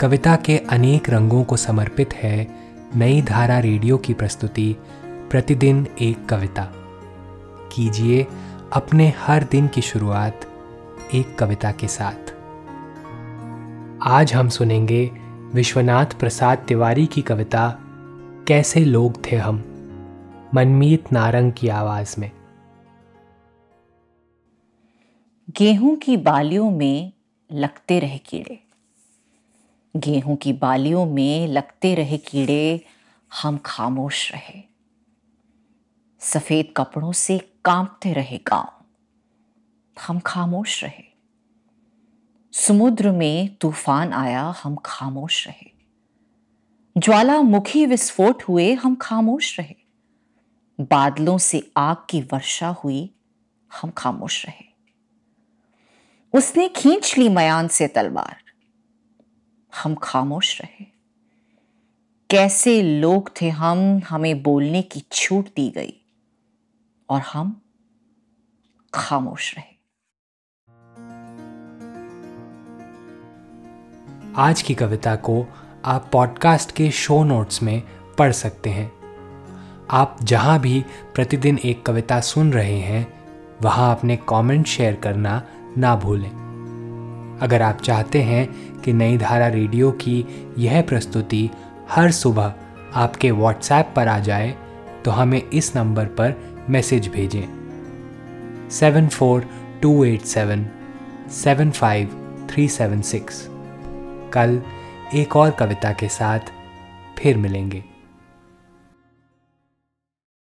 कविता के अनेक रंगों को समर्पित है नई धारा रेडियो की प्रस्तुति प्रतिदिन एक कविता। कीजिए अपने हर दिन की शुरुआत एक कविता के साथ। आज हम सुनेंगे विश्वनाथ प्रसाद तिवारी की कविता कैसे लोग थे हम, मनमीत नारंग की आवाज में। गेहूं की बालियों में लगते रहे कीड़े, गेहूं की बालियों में लगते रहे कीड़े, हम खामोश रहे। सफेद कपड़ों से कांपते रहे गांव, हम खामोश रहे। समुद्र में तूफान आया, हम खामोश रहे। ज्वालामुखी विस्फोट हुए, हम खामोश रहे। बादलों से आग की वर्षा हुई, हम खामोश रहे। उसने खींच ली मयान से तलवार, हम खामोश रहे। कैसे लोग थे हम, हमें बोलने की छूट दी गई और हम खामोश रहे। आज की कविता को आप पॉडकास्ट के शो नोट्स में पढ़ सकते हैं। आप जहां भी प्रतिदिन एक कविता सुन रहे हैं, वहां अपने कमेंट शेयर करना ना भूलें। अगर आप चाहते हैं कि नई धारा रेडियो की यह प्रस्तुति हर सुबह आपके व्हाट्सएप पर आ जाए, तो हमें इस नंबर पर मैसेज भेजें 7428775376। कल एक और कविता के साथ फिर मिलेंगे।